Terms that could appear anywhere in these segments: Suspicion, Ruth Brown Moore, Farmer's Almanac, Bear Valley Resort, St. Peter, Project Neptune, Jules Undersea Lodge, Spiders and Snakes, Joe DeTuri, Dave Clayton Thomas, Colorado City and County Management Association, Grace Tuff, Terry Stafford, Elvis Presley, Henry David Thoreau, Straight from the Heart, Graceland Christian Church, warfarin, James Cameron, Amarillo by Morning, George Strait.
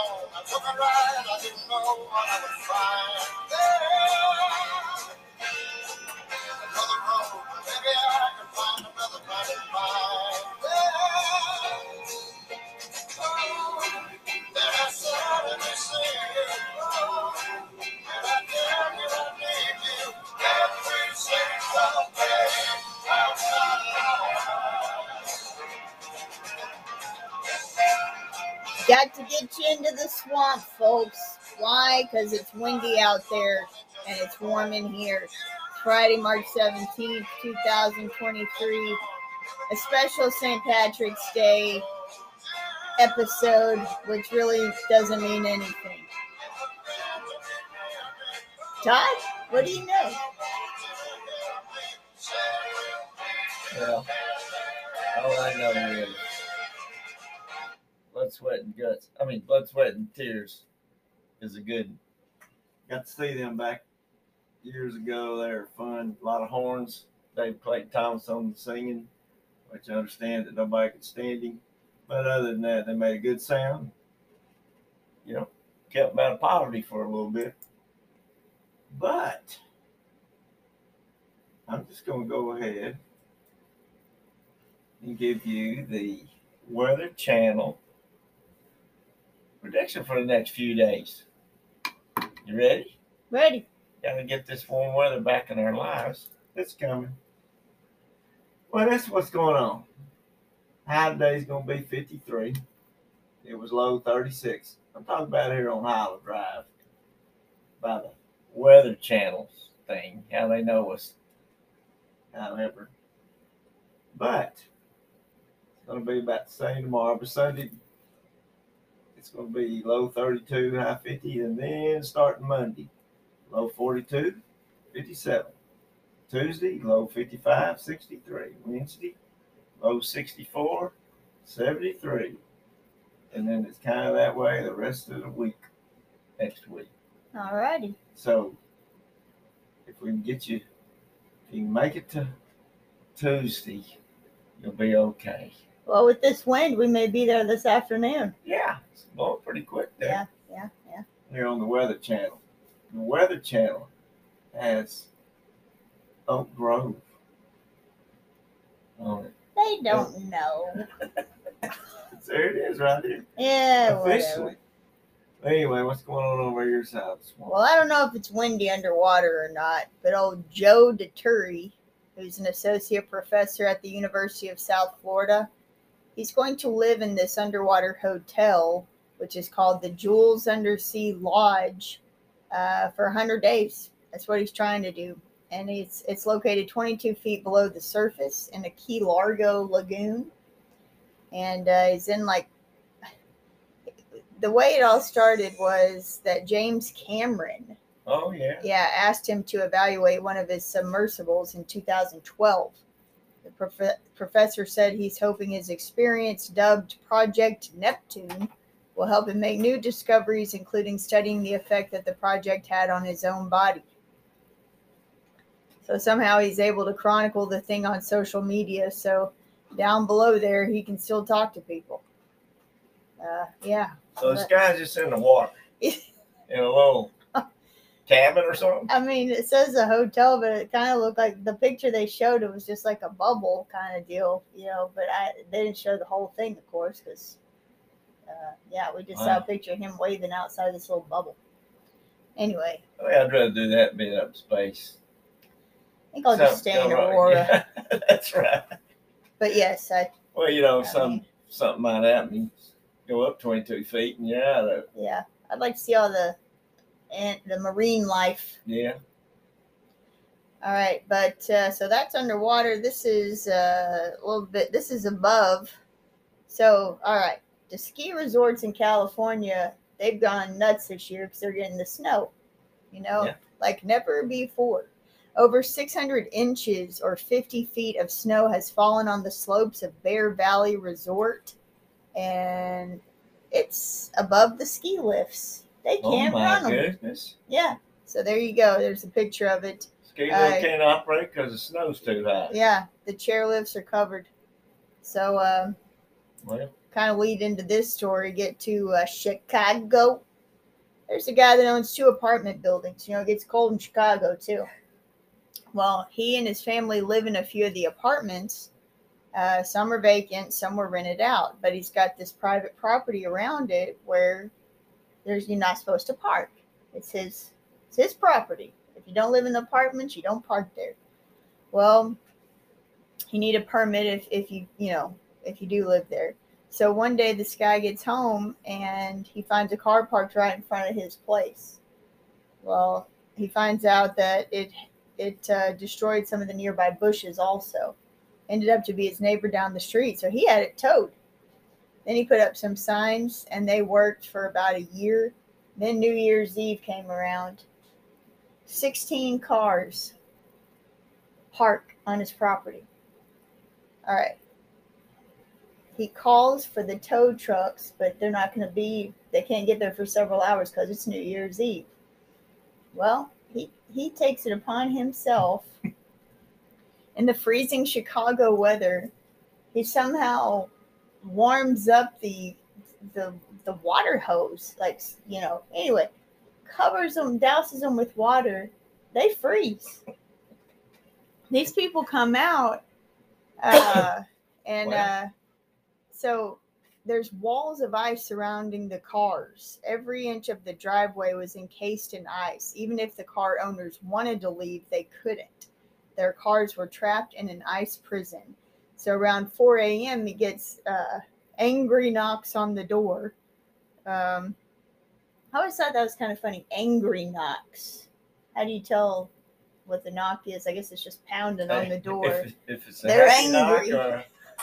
wrong, I took a ride, I didn't know what I would find there. Another road, maybe I can find another private mind there. Oh, then I sat and I said, oh, and I tell you I need you every single day of my life. Got to get you into the swamp, folks. Why? Because it's windy out there and it's warm in here. Friday, March 17th, 2023, a special St. Patrick's Day episode, which really doesn't mean anything. Todd, what do you know? Well, all I know is blood, sweat, and guts. I mean, blood, sweat, and tears is a good one. Got to see them back years ago. They were fun. A lot of horns. Dave Clayton Thomas on the singing, which I understand that nobody could stand him. But other than that, they made a good sound. You know, kept them out of poverty for a little bit. But I'm just going to go ahead and give you the Weather Channel prediction for the next few days. You ready? Ready. Got to get this warm weather back in our lives. It's coming. Well, that's what's going on. High today's going to be 53. It was low 36. I'm talking about here on Highland Drive. By the Weather Channel's thing, how they know us. However, but it's going to be about the same tomorrow. But Sunday, it's going to be low 32, high 50, and then starting Monday, low 42, 57. Tuesday, low 55, 63. Wednesday, low 64, 73. And then it's kind of that way the rest of the week, next week. All righty. So, if we can get you, if you can make it to Tuesday, you'll be okay. Well, with this wind, we may be there this afternoon. Yeah, it's blowing pretty quick there. Yeah. Here on the Weather Channel. The Weather Channel has Oak Grove on it. They don't know. There it is right there. Yeah, officially. Whatever. Anyway, what's going on over your side this morning? Well, I don't know if it's windy underwater or not, but old Joe DeTuri, who's an associate professor at the University of South Florida, he's going to live in this underwater hotel, which is called the Jules Undersea Lodge, for 100 days. That's what he's trying to do. And it's located 22 feet below the surface in a Key Largo lagoon. And he's in like... The way it all started was that James Cameron... Oh, yeah. Yeah, asked him to evaluate one of his submersibles in 2012. The professor said he's hoping his experience, dubbed Project Neptune, will help him make new discoveries, including studying the effect that the project had on his own body. So somehow he's able to chronicle the thing on social media, so down below there he can still talk to people. Yeah. So this guy's just in the water in a little cabin or something? I mean, it says a hotel, but it kind of looked like the picture they showed, it was just like a bubble kind of deal, you know, but they didn't show the whole thing, of course, because... we just saw a picture of him waving outside this little bubble. Anyway. I mean, I'd rather do that than be up in space. I think I'll just stay in Aurora. Yeah, that's right. But yes, something might happen. You go up 22 feet and you're out of it. Yeah. I'd like to see all the marine life. Yeah. All right. But so that's underwater. This is a little bit, this is above. So, all right. The ski resorts in California, they've gone nuts this year because they're getting the snow, like never before. Over 600 inches or 50 feet of snow has fallen on the slopes of Bear Valley Resort, and it's above the ski lifts. They can't run them. Oh, my goodness. Yeah. So there you go. There's a picture of it. Ski lift can't operate because the snow's too high. Yeah. The chairlifts are covered. So, kind of lead into this story, get to Chicago. There's a guy that owns two apartment buildings. You know, it gets cold in Chicago, too. Well, he and his family live in a few of the apartments. Some are vacant, some were rented out. But he's got this private property around it where you're not supposed to park. It's his property. If you don't live in the apartments, you don't park there. Well, you need a permit if you do live there. So one day this guy gets home and he finds a car parked right in front of his place. Well, he finds out that it destroyed some of the nearby bushes also. Ended up to be his neighbor down the street, so he had it towed. Then he put up some signs, and they worked for about a year. Then New Year's Eve came around. 16 cars parked on his property. All right. He calls for the tow trucks, but they're not going to be, they can't get there for several hours because it's New Year's Eve. Well, he takes it upon himself in the freezing Chicago weather. He somehow warms up the water hose, like, you know, anyway, covers them, douses them with water. They freeze. These people come out so there's walls of ice surrounding the cars. Every inch of the driveway was encased in ice. Even if the car owners wanted to leave, they couldn't. Their cars were trapped in an ice prison. So around 4 a.m., he gets angry knocks on the door. I always thought that was kind of funny. Angry knocks. How do you tell what the knock is? I guess it's just pounding on the door. If it's they're angry.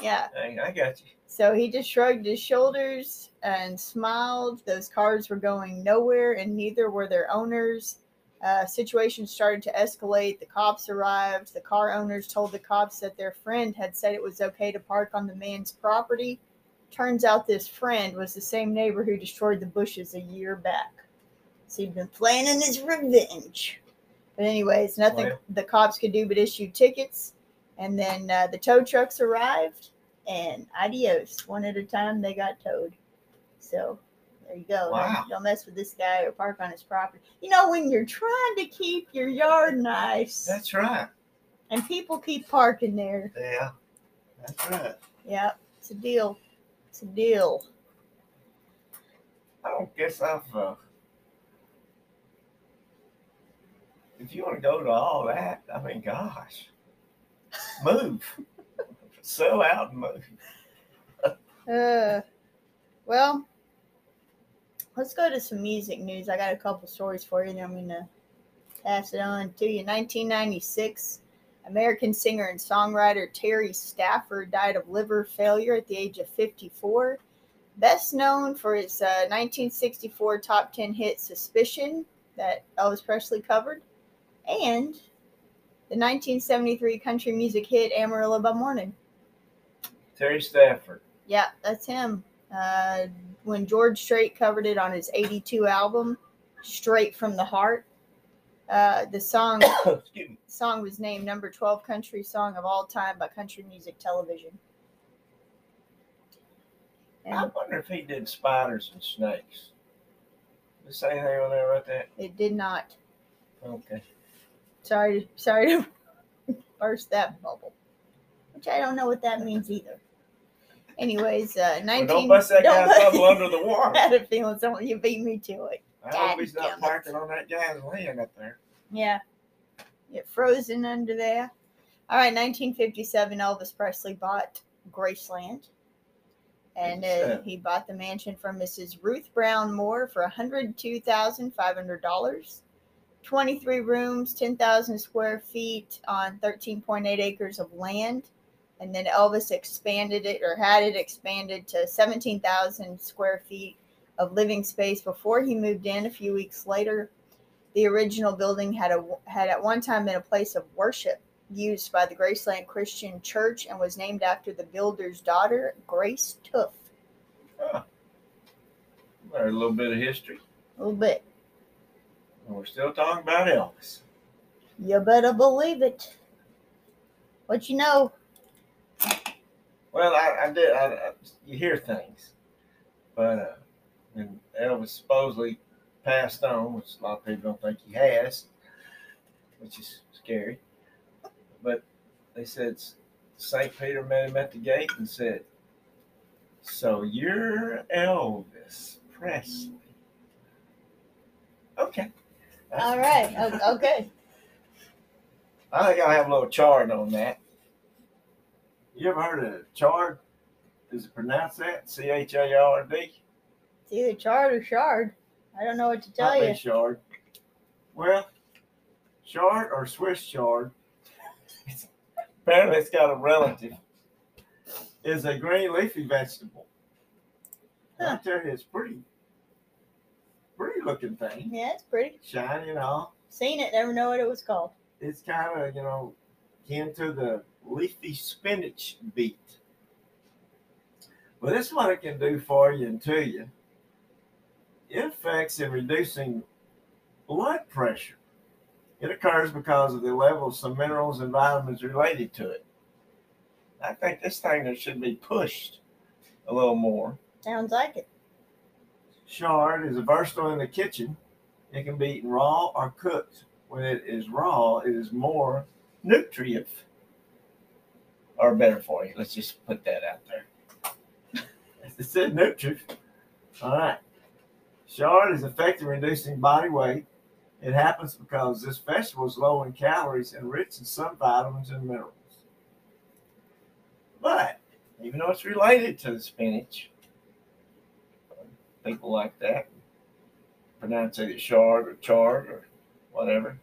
Yeah. I got you. So he just shrugged his shoulders and smiled. Those cars were going nowhere, and neither were their owners. Situation started to escalate. The cops arrived. The car owners told the cops that their friend had said it was okay to park on the man's property. Turns out this friend was the same neighbor who destroyed the bushes a year back. So he'd been planning his revenge. But anyways, nothing the cops could do but issue tickets. And then the tow trucks arrived, and adios. One at a time, they got towed. So there you go. Wow. Don't mess with this guy or park on his property. You know, when you're trying to keep your yard nice. That's right. And people keep parking there. Yeah, that's right. Yeah, it's a deal. It's a deal. I don't guess I've... if you want to go to all that, I mean, gosh. Move. Sell out and move. Well, let's go to some music news. I got a couple stories for you, and I'm going to pass it on to you. 1996, American singer and songwriter Terry Stafford died of liver failure at the age of 54. Best known for his 1964 top 10 hit Suspicion that Elvis Presley covered, and the 1973 country music hit Amarillo by Morning. Terry Stafford. Yeah, that's him. When George Strait covered it on his 82 album, Straight from the Heart, the song song was named number 12 country song of all time by Country Music Television. And I wonder if he did Spiders and Snakes. Did it say anything on there about that? It did not. Okay. Sorry to burst that bubble, which I don't know what that means either. Anyways, 19... Well, don't bust that guy's bubble under the water. I had a feeling someone you beat me to it. I hope he's not parking on that guy's land up there. Yeah. Get frozen under there. All right, 1957, Elvis Presley bought Graceland. And he bought the mansion from Mrs. Ruth Brown Moore for $102,500. 23 rooms, 10,000 square feet on 13.8 acres of land. And then Elvis expanded it or had it expanded to 17,000 square feet of living space before he moved in a few weeks later. The original building had at one time been a place of worship used by the Graceland Christian Church and was named after the builder's daughter, Grace Tuff. Huh. There's a little bit of history. A little bit. We're still talking about Elvis. You better believe it. What you know? Well, I did, you hear things, but and Elvis supposedly passed on, which a lot of people don't think he has, which is scary. But they said St. Peter met him at the gate and said, "So you're Elvis Presley." Okay. All right. Okay. I think I'll have a little chard on that. You ever heard of chard? Is it pronounced that? C-H-A-R-D? It's either chard or shard. I don't know what to tell you. Chard. Well, chard or Swiss chard, apparently it's got a relative, is a green leafy vegetable. Huh. I tell you, it's pretty looking thing. Yeah, it's pretty. Shiny and all. Seen it, never know what it was called. It's kind of, kin to the leafy spinach beet. Well, this is what it can do for you and to you. It affects in reducing blood pressure. It occurs because of the level of some minerals and vitamins related to it. I think this thing should be pushed a little more. Sounds like it. Chard is versatile in the kitchen. It can be eaten raw or cooked. When it is raw, it is more nutrient or better for you. Let's just put that out there. It said nutrient. All right. Chard is effective in reducing body weight. It happens because this vegetable is low in calories and rich in some vitamins and minerals. But even though it's related to the spinach, people like that pronounce it chard or chard or whatever,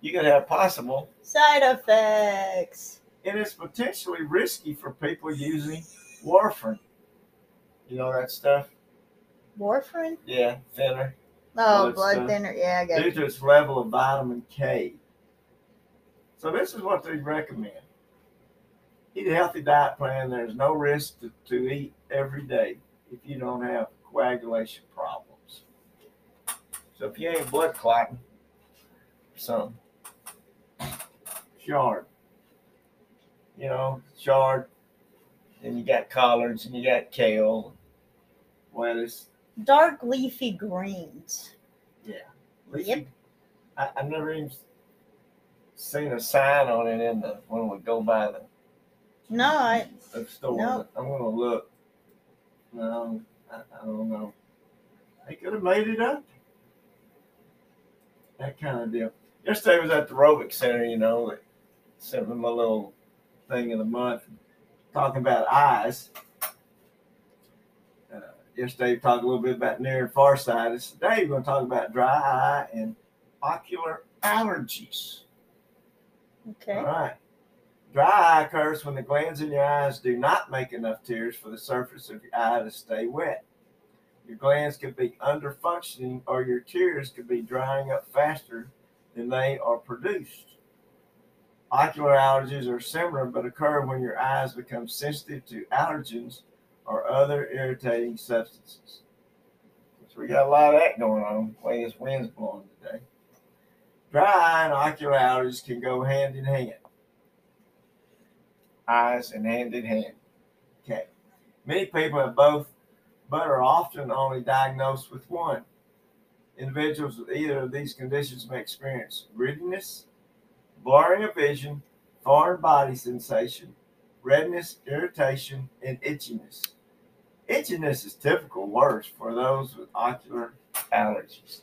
you could have possible side effects. And it's potentially risky for people using warfarin. You know that stuff? Warfarin? Yeah, thinner. Oh, blood thinner. Yeah, I got it. Due to its level of vitamin K. So this is what they recommend. Eat a healthy diet plan. There's no risk to eat every day if you don't have coagulation problems. So if you ain't blood clotting, some chard. Chard. And you got collards and you got kale. Lettuce. Dark leafy greens. Yeah. Leafy. Yep. I've never even seen a sign on it in the when we go by the store. No. I'm gonna look. No, I don't know. They could have made it up. That kind of deal. Yesterday I was at the aerobic center. That sent me my little thing of the month talking about eyes. Yesterday we talked a little bit about near and farsightedness. Today we're going to talk about dry eye and ocular allergies. Okay. All right. Dry eye occurs when the glands in your eyes do not make enough tears for the surface of your eye to stay wet. Your glands could be underfunctioning or your tears could be drying up faster than they are produced. Ocular allergies are similar but occur when your eyes become sensitive to allergens or other irritating substances. So we got a lot of that going on the way this wind's blowing today. Dry eye and ocular allergies can go hand in hand. Eyes and hand in hand. Okay. Many people have both, but are often only diagnosed with one. Individuals with either of these conditions may experience giddiness, blurring of vision, foreign body sensation, redness, irritation, and itchiness. Itchiness is typical worse for those with ocular allergies.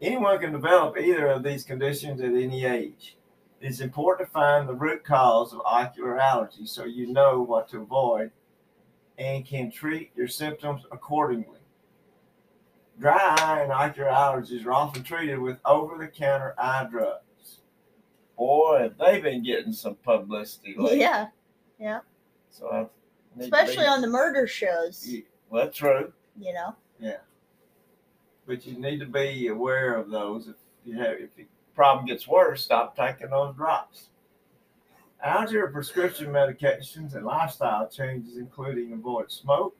Anyone can develop either of these conditions at any age. It's important to find the root cause of ocular allergies so you know what to avoid and can treat your symptoms accordingly. Dry eye and ocular allergies are often treated with over-the-counter eye drugs. Boy, have they been getting some publicity lately. Yeah. So especially on the murder shows. Yeah, true. Yeah. But you need to be aware of those. If the problem gets worse, stop taking those drops. Allergy or prescription medications and lifestyle changes, including avoid smoke,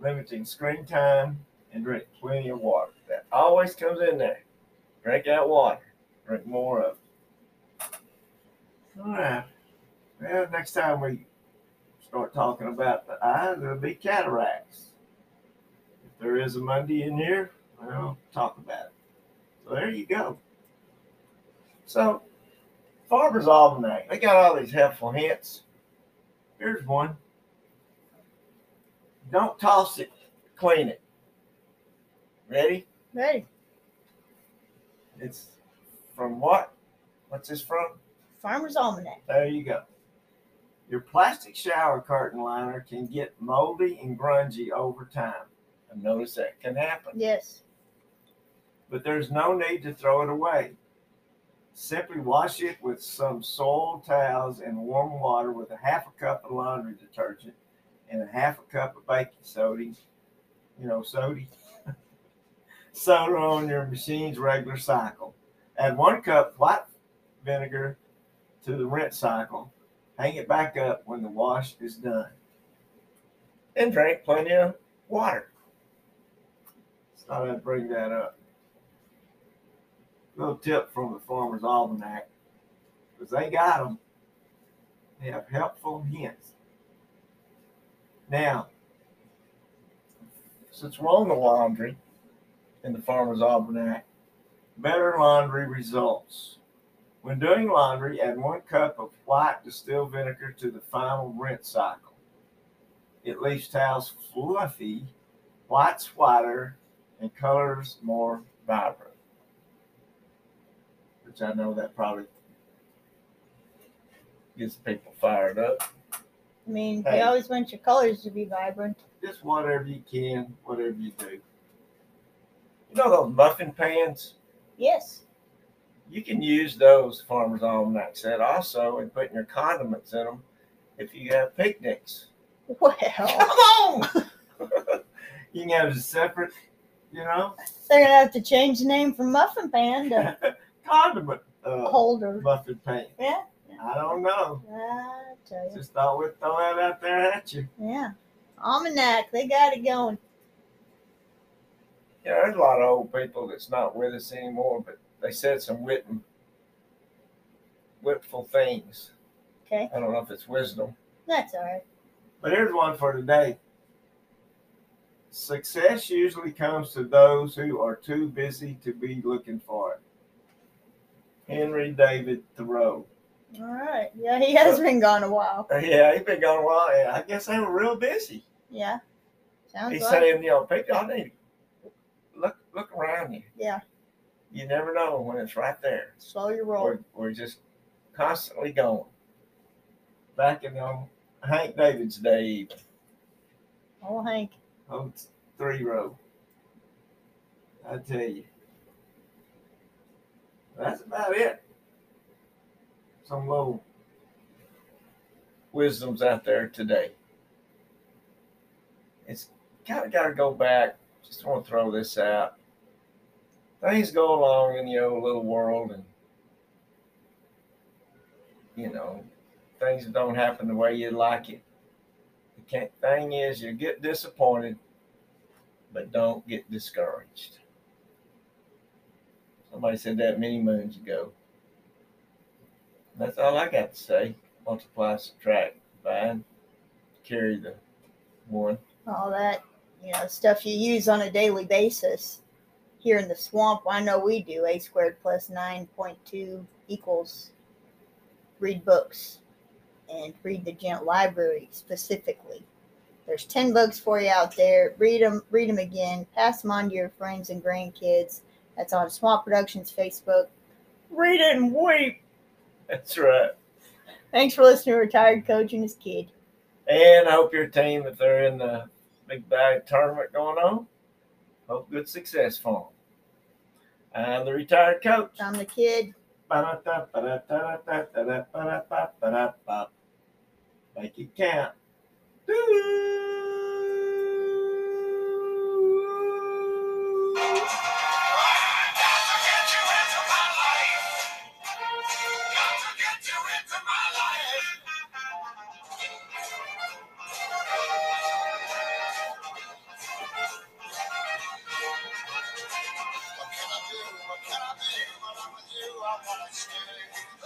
limiting screen time, and drink plenty of water. That always comes in there. Drink that water. Drink more of it. All right. Well, next time we start talking about the eyes, there'll be cataracts. If there is a Monday in here, well, talk about it. So there you go. So, Farmer's Almanac. They got all these helpful hints. Here's one. Don't toss it, clean it. Ready? Ready. It's from what? What's this from? Farmer's Almanac. There you go. Your plastic shower curtain liner can get moldy and grungy over time. I've noticed that can happen. Yes. But there's no need to throw it away. Simply wash it with some soiled towels and warm water with a half a cup of laundry detergent and a half a cup of baking soda. You know, soda on your machine's regular cycle. Add 1 cup white vinegar to the rinse cycle. Hang it back up when the wash is done. And drink plenty of water. So I'd bring that up. Little tip from the Farmer's Almanac, because they got them. They have helpful hints. Now, since we're on the laundry in the Farmer's Almanac, better laundry results. When doing laundry, add 1 cup of white distilled vinegar to the final rinse cycle. It leaves towels fluffy, whites whiter, and colors more vibrant. Which I know that probably gets people fired up. I mean, hey, we always want your colors to be vibrant. Just whatever you can, whatever you do. You know those muffin pans? Yes. You can use those, Farmer's Almanac said, also in putting your condiments in them if you have picnics. Well. Come on! You can have a separate, you know. They're going to have to change the name from muffin pan to... condiment holder. Muffin pan. Yeah. I don't know. I tell you. Just thought we'd throw that out there at you. Yeah. Almanac, they got it going. Yeah, there's a lot of old people that's not with us anymore, but they said some witful things. Okay. I don't know if it's wisdom. That's all right. But here's one for today. Success usually comes to those who are too busy to be looking for it. Henry David Thoreau. All right. Yeah, he has been gone a while. Yeah, he's been gone a while. Yeah, I guess they were real busy. Yeah. Sounds he's like saying, you know, people, I need look around you. Yeah. You never know when it's right there. Slow your roll. We're just constantly going. Back in Hank David's day even. Oh, Hank. Oh, 3 row. I tell you. That's about it. Some little wisdoms out there today. It's kind of got to go back. Just want to throw this out. Things go along in the old little world, and you know, things don't happen the way you like it. The thing is, you get disappointed, but don't get discouraged. Somebody said that many moons ago. That's all I got to say. Multiply, subtract, divide, carry the one. All that, you know, stuff you use on a daily basis. Here in the swamp, I know we do. A² + 9.2 = read books and read the Gent Library specifically. There's 10 books for you out there. Read them again. Pass them on to your friends and grandkids. That's on Swamp Productions Facebook. Read it and weep. That's right. Thanks for listening to Retired Coach and His Kid. And I hope your team, if they're in the big bag tournament going on, hope good success for them. I'm the Retired Coach. I'm the Kid. Make it count. Doo-doo. What can I do? What can I do? I wanna stay.